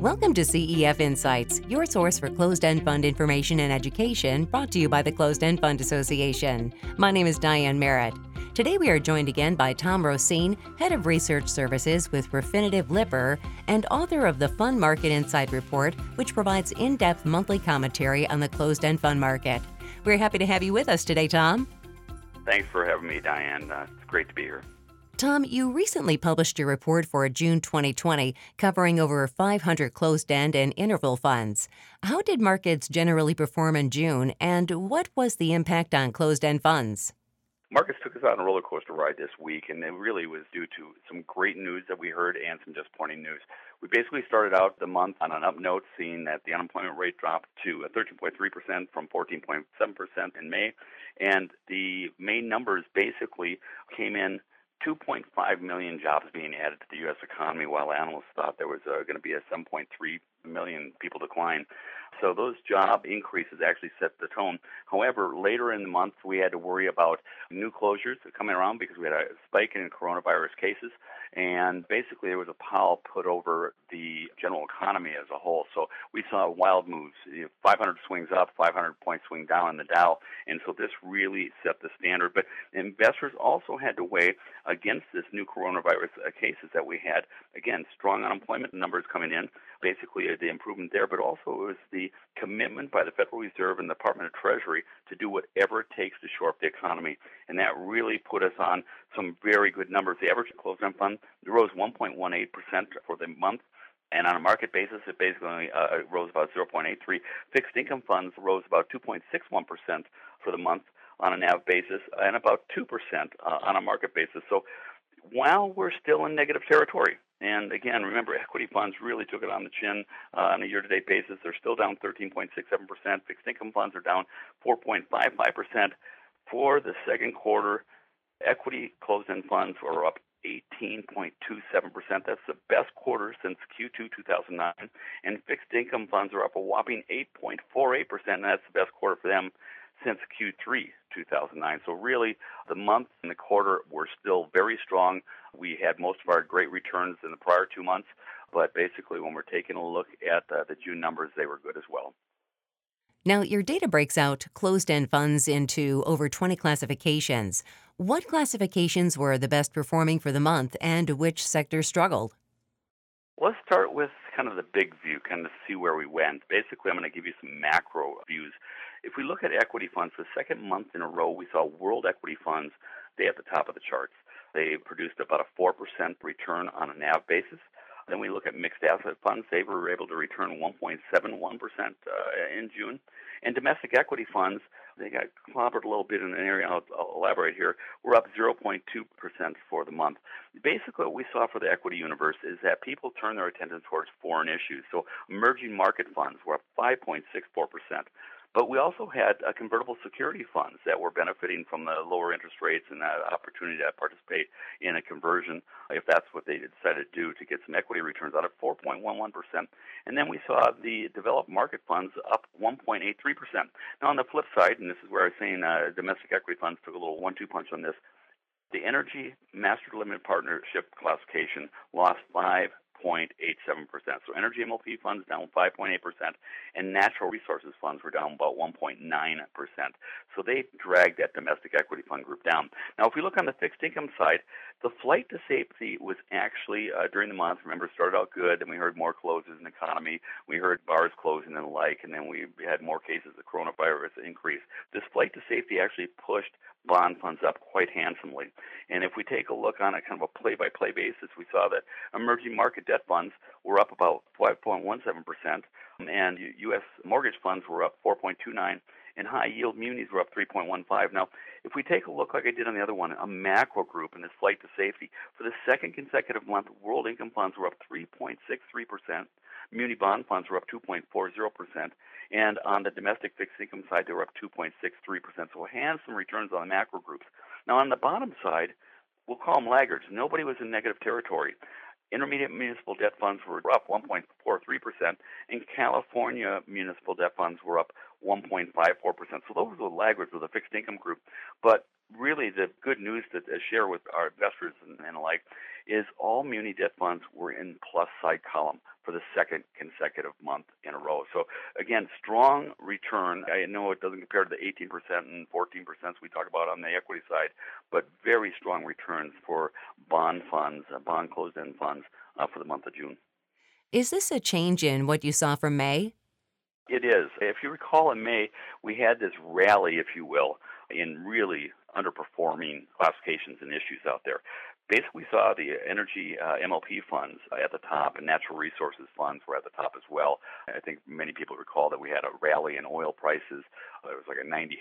Welcome to CEF Insights, your source for closed-end fund information and education, brought to you by the Closed End Fund Association. My name is Diane Merritt. Today we are joined again by Tom Rosine, Head of Research Services with Refinitiv Lipper and author of the Fund Market Insight Report, which provides in-depth monthly commentary on the closed-end fund market. We're happy to have you with us today, Tom. Thanks for having me, Diane. It's great to be here. Tom, you recently published your report for June 2020 covering over 500 closed-end and interval funds. How did markets generally perform in June, and what was the impact on closed-end funds? Markets took us on a roller coaster ride this week, and it really was due to some great news that we heard and some disappointing news. We basically started out the month on an up note, seeing that the unemployment rate dropped to 13.3% from 14.7% in May, and the May numbers basically came in 2.5 million jobs being added to the U.S. economy, while analysts thought there was going to be a 7.3 million people decline. So those job increases actually set the tone. However, later in the month, we had to worry about new closures coming around because we had a spike in coronavirus cases. And basically, there was a pall put over the general economy as a whole. So we saw wild moves, 500 swings up, 500 point swing down in the Dow. And so this really set the standard. But investors also had to weigh against this new coronavirus cases that we had. Again, strong unemployment numbers coming in, basically the improvement there, but also it was the commitment by the Federal Reserve and the Department of Treasury to do whatever it takes to shore up the economy. And that really put us on some very good numbers. The average closed-end fund rose 1.18% for the month. And on a market basis, it basically rose about 0.83. Fixed income funds rose about 2.61% for the month on a NAV basis and about 2% on a market basis. So while we're still in negative territory, and again, remember, equity funds really took it on the chin on a year-to-date basis. They're still down 13.67%. Fixed income funds are down 4.55%. For the second quarter, equity closed-end funds are up 18.27%. That's the best quarter since Q2 2009. And fixed income funds are up a whopping 8.48%, and that's the best quarter for them since Q3 2009. So really, the month and the quarter were still very strong. We had most of our great returns in the prior 2 months, but basically when we're taking a look at the June numbers, they were good as well. Now, your data breaks out closed-end funds into over 20 classifications. What classifications were the best performing for the month, and which sectors struggled? Let's start with kind of the big view, kind of see where we went. Basically, I'm going to give you some macro views. If we look at equity funds, the second month in a row, we saw world equity funds stay at the top of the charts. They produced about a 4% return on a NAV basis. Then we look at mixed asset funds. They were able to return 1.71% in June. And domestic equity funds, they got clobbered a little bit in an area. I'll elaborate here. We're up 0.2% for the month. Basically, what we saw for the equity universe is that people turn their attention towards foreign issues. So emerging market funds were up 5.64%. But we also had convertible security funds that were benefiting from the lower interest rates and the opportunity to participate in a conversion, if that's what they decided to do, to get some equity returns out of 4.11%. And then we saw the developed market funds up 1.83%. Now, on the flip side, and this is where I was saying domestic equity funds took a little 1-2 punch on this, the energy master limited partnership classification lost 5.87%. So energy MLP funds down 5.8%, and natural resources funds were down about 1.9%. So they dragged that domestic equity fund group down. Now, if we look on the fixed income side, the flight to safety was actually during the month. Remember, it started out good, then we heard more closes in the economy. We heard bars closing and the like, and then we had more cases of coronavirus increase. This flight to safety actually pushed bond funds up quite handsomely. And if we take a look on a kind of a play-by-play basis, we saw that emerging market debt funds were up about 5.17%, and U.S. mortgage funds were up 4.29%, and high-yield munis were up 3.15%. Now, if we take a look like I did on the other one, a macro group in this flight to safety, for the second consecutive month, world income funds were up 3.63%, muni bond funds were up 2.40%, and on the domestic fixed income side, they were up 2.63%. So handsome returns on the macro groups. Now, on the bottom side, we'll call them laggards. Nobody was in negative territory. Intermediate municipal debt funds were up 1.43%, and California municipal debt funds were up 1.54%. So those were the laggards with the fixed income group. But really the good news to share with our investors and the like is all muni debt funds were in plus side column for the second consecutive month in a row. So again, strong return. I know it doesn't compare to the 18% and 14% we talk about on the equity side, but very strong returns for bond funds, bond closed-end funds for the month of June. Is this a change in what you saw from May? It is. If you recall, in May, we had this rally, if you will, in really underperforming classifications and issues out there. Basically, we saw the energy MLP funds at the top, and natural resources funds were at the top as well. I think many people recall that we had a rally in oil prices. It was like a 98%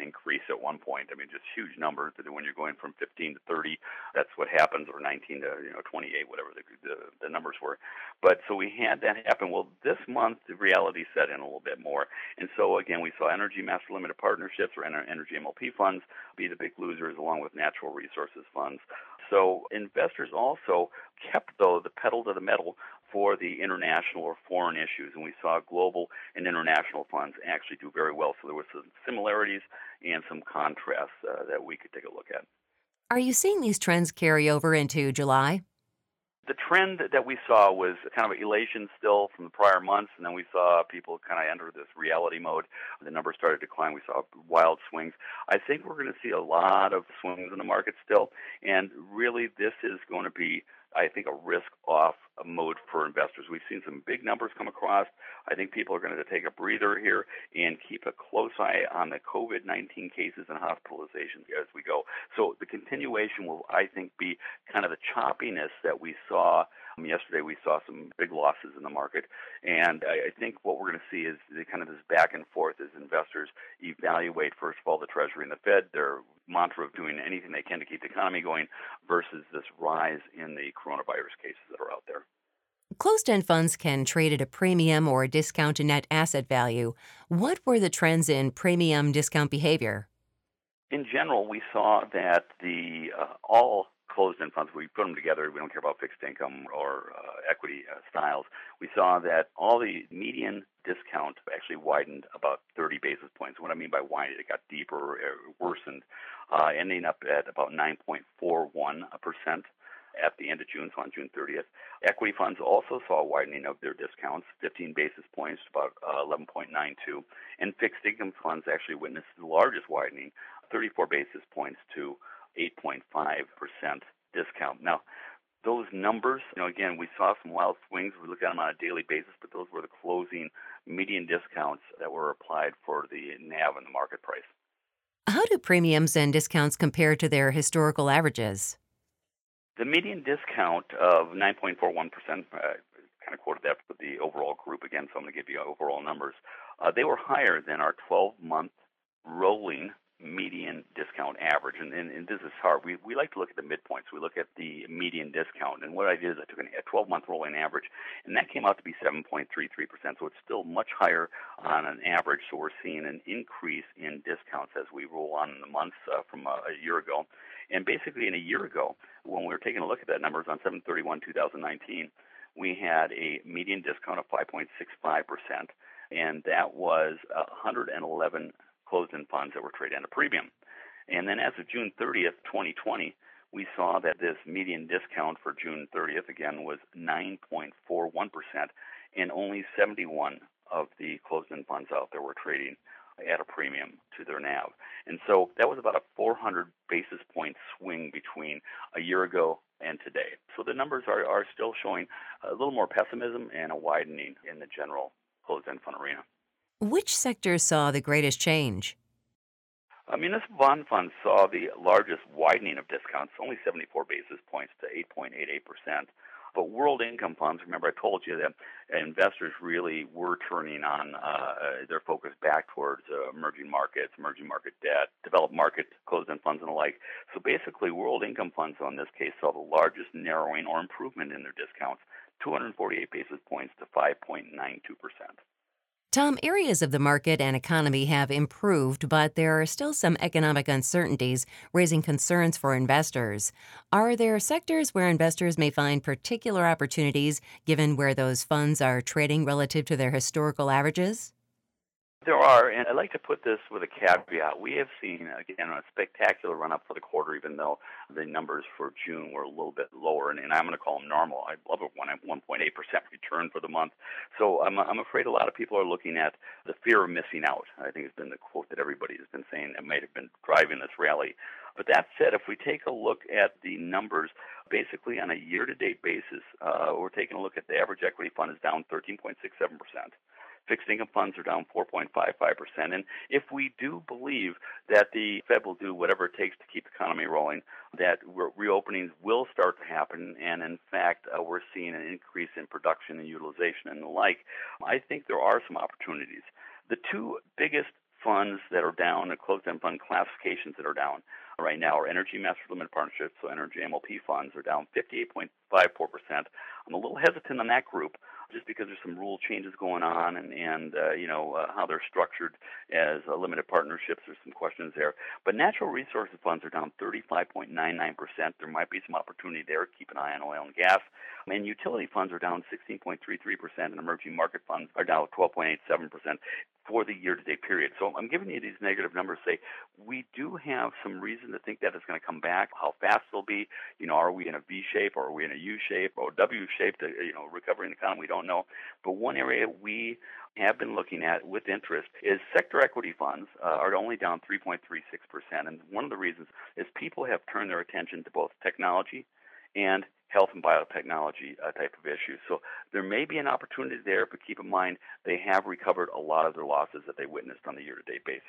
increase at one point. I mean, just huge numbers. When you're going from 15 to 30, that's what happens, or 19 to 28, whatever the numbers were. But so we had that happen. Well, this month, the reality set in a little bit more. And so, again, we saw energy master limited partnerships or energy MLP funds be the big losers along with natural resources funds. So investors also kept, though, the pedal to the metal for the international or foreign issues, and we saw global and international funds actually do very well. So there were some similarities and some contrasts that we could take a look at. Are you seeing these trends carry over into July? The trend that we saw was kind of elation still from the prior months, and then we saw people kind of enter this reality mode. The numbers started to decline. We saw wild swings. I think we're going to see a lot of swings in the market still, and really this is going to be, I think, a risk-off mode for investors. We've seen some big numbers come across. I think people are going to take a breather here and keep a close eye on the COVID-19 cases and hospitalizations as we go. So the continuation will, I think, be kind of the choppiness that we saw. Yesterday we saw some big losses in the market. And I think what we're going to see is kind of this back and forth as investors evaluate, first of all, the Treasury and the Fed, their mantra of doing anything they can to keep the economy going versus this rise in the coronavirus cases that are out there. Closed-end funds can trade at a premium or a discount to net asset value. What were the trends in premium discount behavior? In general, we saw that the all closed-end funds, we put them together, we don't care about fixed income or equity styles. We saw that all the median discount actually widened about 30 basis points. What I mean by widened, it got deeper or worsened, ending up at about 9.41% at the end of June, so on June 30th. Equity funds also saw a widening of their discounts, 15 basis points, about 11.92. And fixed income funds actually witnessed the largest widening, 34 basis points to 8.5% discount. Now, those numbers, again, we saw some wild swings. We look at them on a daily basis, but those were the closing median discounts that were applied for the NAV and the market price. How do premiums and discounts compare to their historical averages? The median discount of 9.41%, kind of quoted that for the overall group again, so I'm going to give you overall numbers. They were higher than our 12-month rolling median discount average. And this is hard. We like to look at the midpoints. We look at the median discount. And what I did is I took a 12-month rolling average, and that came out to be 7.33%. So it's still much higher on an average. So we're seeing an increase in discounts as we roll on in the months from a year ago. And basically in a year ago, when we were taking a look at that numbers on 7/31/2019, we had a median discount of 5.65%. And that was 111 closed-end funds that were traded at a premium. And then as of June 30th, 2020, we saw that this median discount for June 30th, again, was 9.41%, and only 71 of the closed-end funds out there were trading at a premium to their NAV. And so that was about a 400 basis point swing between a year ago and today. So the numbers are still showing a little more pessimism and a widening in the general closed-end fund arena. Which sectors saw the greatest change? Municipal bond funds saw the largest widening of discounts, only 74 basis points to 8.88%. But world income funds, remember I told you that investors really were turning on their focus back towards emerging markets, emerging market debt, developed market closed-end funds and the like. So basically world income funds on this case saw the largest narrowing or improvement in their discounts, 248 basis points to 5.92%. Tom, areas of the market and economy have improved, but there are still some economic uncertainties raising concerns for investors. Are there sectors where investors may find particular opportunities given where those funds are trading relative to their historical averages? There are, and I'd like to put this with a caveat. We have seen, again, a spectacular run-up for the quarter, even though the numbers for June were a little bit lower, and I'm going to call them normal. I love it when I have 1.8% return for the month. So I'm afraid a lot of people are looking at the fear of missing out. I think it's been the quote that everybody has been saying that might have been driving this rally. But that said, if we take a look at the numbers, basically on a year-to-date basis, we're taking a look at the average equity fund is down 13.67%. Fixed income funds are down 4.55%. And if we do believe that the Fed will do whatever it takes to keep the economy rolling, that reopenings will start to happen. And in fact, we're seeing an increase in production and utilization and the like. I think there are some opportunities. The two biggest funds that are down, the closed-end fund classifications that are down right now are Energy Master Limited Partnerships, so energy MLP funds are down 58.54%. I'm a little hesitant on that group just because there's some rule changes going on and how they're structured as limited partnerships. There's some questions there. But natural resources funds are down 35.99%. There might be some opportunity there. Keep an eye on oil and gas. And utility funds are down 16.33%, and emerging market funds are down 12.87% for the year-to-date period. So I'm giving you these negative numbers to say we do have some reason to think that it's going to come back, how fast it'll be. You know, are we in a V shape or are we in a U shape or W shape to, recovering economy? We don't know. But one area we have been looking at with interest is sector equity funds are only down 3.36%. And one of the reasons is people have turned their attention to both technology and health and biotechnology type of issues. So there may be an opportunity there, but keep in mind they have recovered a lot of their losses that they witnessed on a year-to-date basis.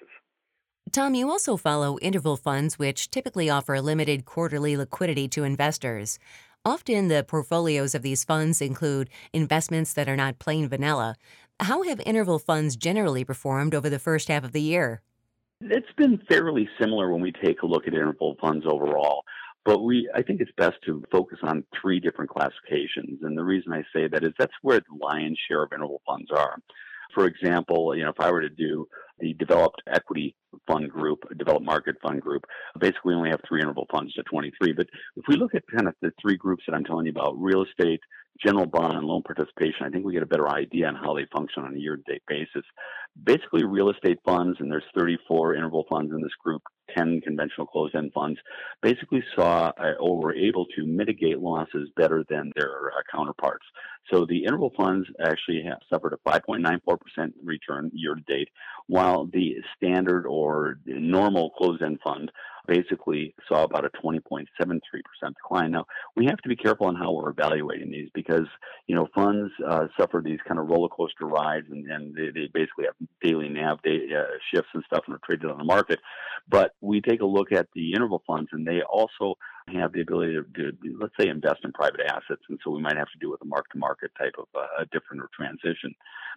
Tom, you also follow interval funds, which typically offer limited quarterly liquidity to investors. Often the portfolios of these funds include investments that are not plain vanilla. How have interval funds generally performed over the first half of the year? It's been fairly similar when we take a look at interval funds overall. But I think it's best to focus on three different classifications. And the reason I say that is that's where the lion's share of interval funds are. For example, if I were to do the developed equity fund group, developed market fund group, basically we only have three interval funds to 23. But if we look at kind of the three groups that I'm telling you about, real estate, general bond, and loan participation, I think we get a better idea on how they function on a year-to-date basis. Basically, real estate funds, and there's 34 interval funds in this group, 10 conventional closed-end funds, basically saw or were able to mitigate losses better than their counterparts. So the interval funds actually have suffered a 5.94% return year-to-date, while the standard or the normal closed-end fund basically saw about a 20.73% decline. Now, we have to be careful on how we're evaluating these because, funds suffer these kind of roller coaster rides and they basically have daily NAV shifts and stuff and are traded on the market. But we take a look at the interval funds and they also have the ability to let's say, invest in private assets. And so we might have to do with a mark-to-market type of a different transition.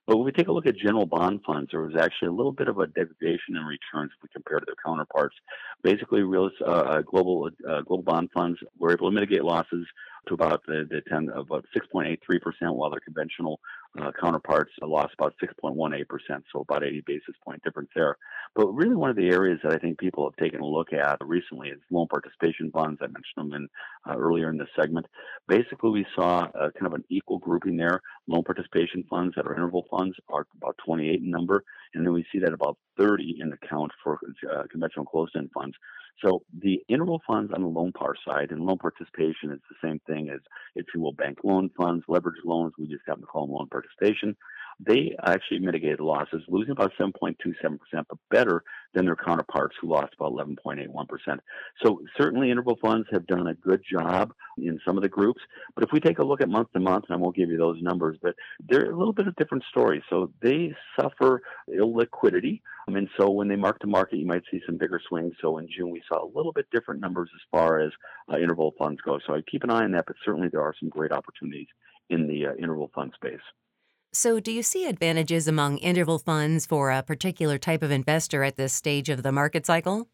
But when we take a look at general bond funds, there was actually a little bit of a degradation in returns if we compare to their counterparts. Basically, global bond funds were able to mitigate losses to about about 6.83%, while their conventional counterparts lost about 6.18%, so about 80 basis point difference there. But really one of the areas that I think people have taken a look at recently is loan participation funds. I mentioned them earlier in this segment. Basically, we saw kind of an equal grouping there. Loan participation funds that are interval funds are about 28 in number, and then we see that about 30 in account for conventional closed-end funds. So the interval funds on the loan par side and loan participation is the same thing as, if you will, bank loan funds, leverage loans. We just happen to call them loan participation. They actually mitigated losses, losing about 7.27%, but better than their counterparts who lost about 11.81%. So certainly interval funds have done a good job in some of the groups. But if we take a look at month to month, and I won't give you those numbers, but they're a little bit of different stories. So they suffer illiquidity. And so when they mark to market, you might see some bigger swings. So in June, we saw a little bit different numbers as far as interval funds go. So I keep an eye on that, but certainly there are some great opportunities in the interval fund space. So do you see advantages among interval funds for a particular type of investor at this stage of the market cycle?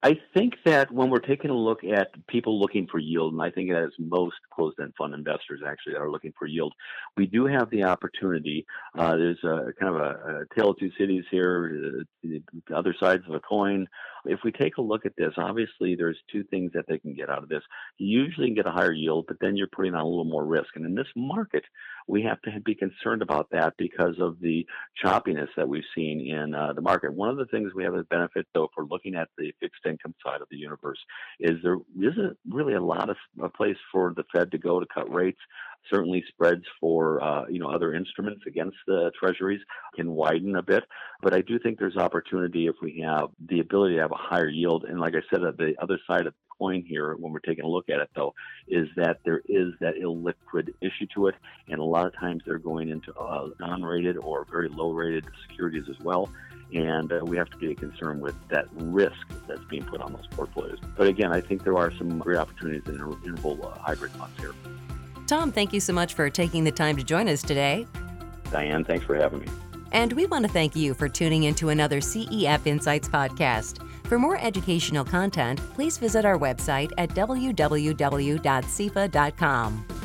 I think that when we're taking a look at people looking for yield, and I think that is most closed-end fund investors actually that are looking for yield, we do have the opportunity. There's a kind of a tale of two cities here, the other sides of a coin. if we take a look at this, obviously there's two things that they can get out of this. You usually get a higher yield, but then you're putting on a little more risk. And in this market, we have to be concerned about that because of the choppiness that we've seen in the market. One of the things we have a benefit, though, for looking at the fixed income side of the universe is there isn't really a lot of a place for the Fed to go to cut rates. Certainly spreads for other instruments against the treasuries can widen a bit. But I do think there's opportunity if we have the ability to have a higher yield. And like I said, at the other side of the coin here, when we're taking a look at it, though, is that there is that illiquid issue to it. And a lot of times they're going into non-rated or very low-rated securities as well. And we have to be concerned with that risk that's being put on those portfolios. But again, I think there are some great opportunities in interval hybrid funds here. Tom, thank you so much for taking the time to join us today. Diane, thanks for having me. And we want to thank you for tuning into another CEF Insights podcast. For more educational content, please visit our website at www.cefpa.com.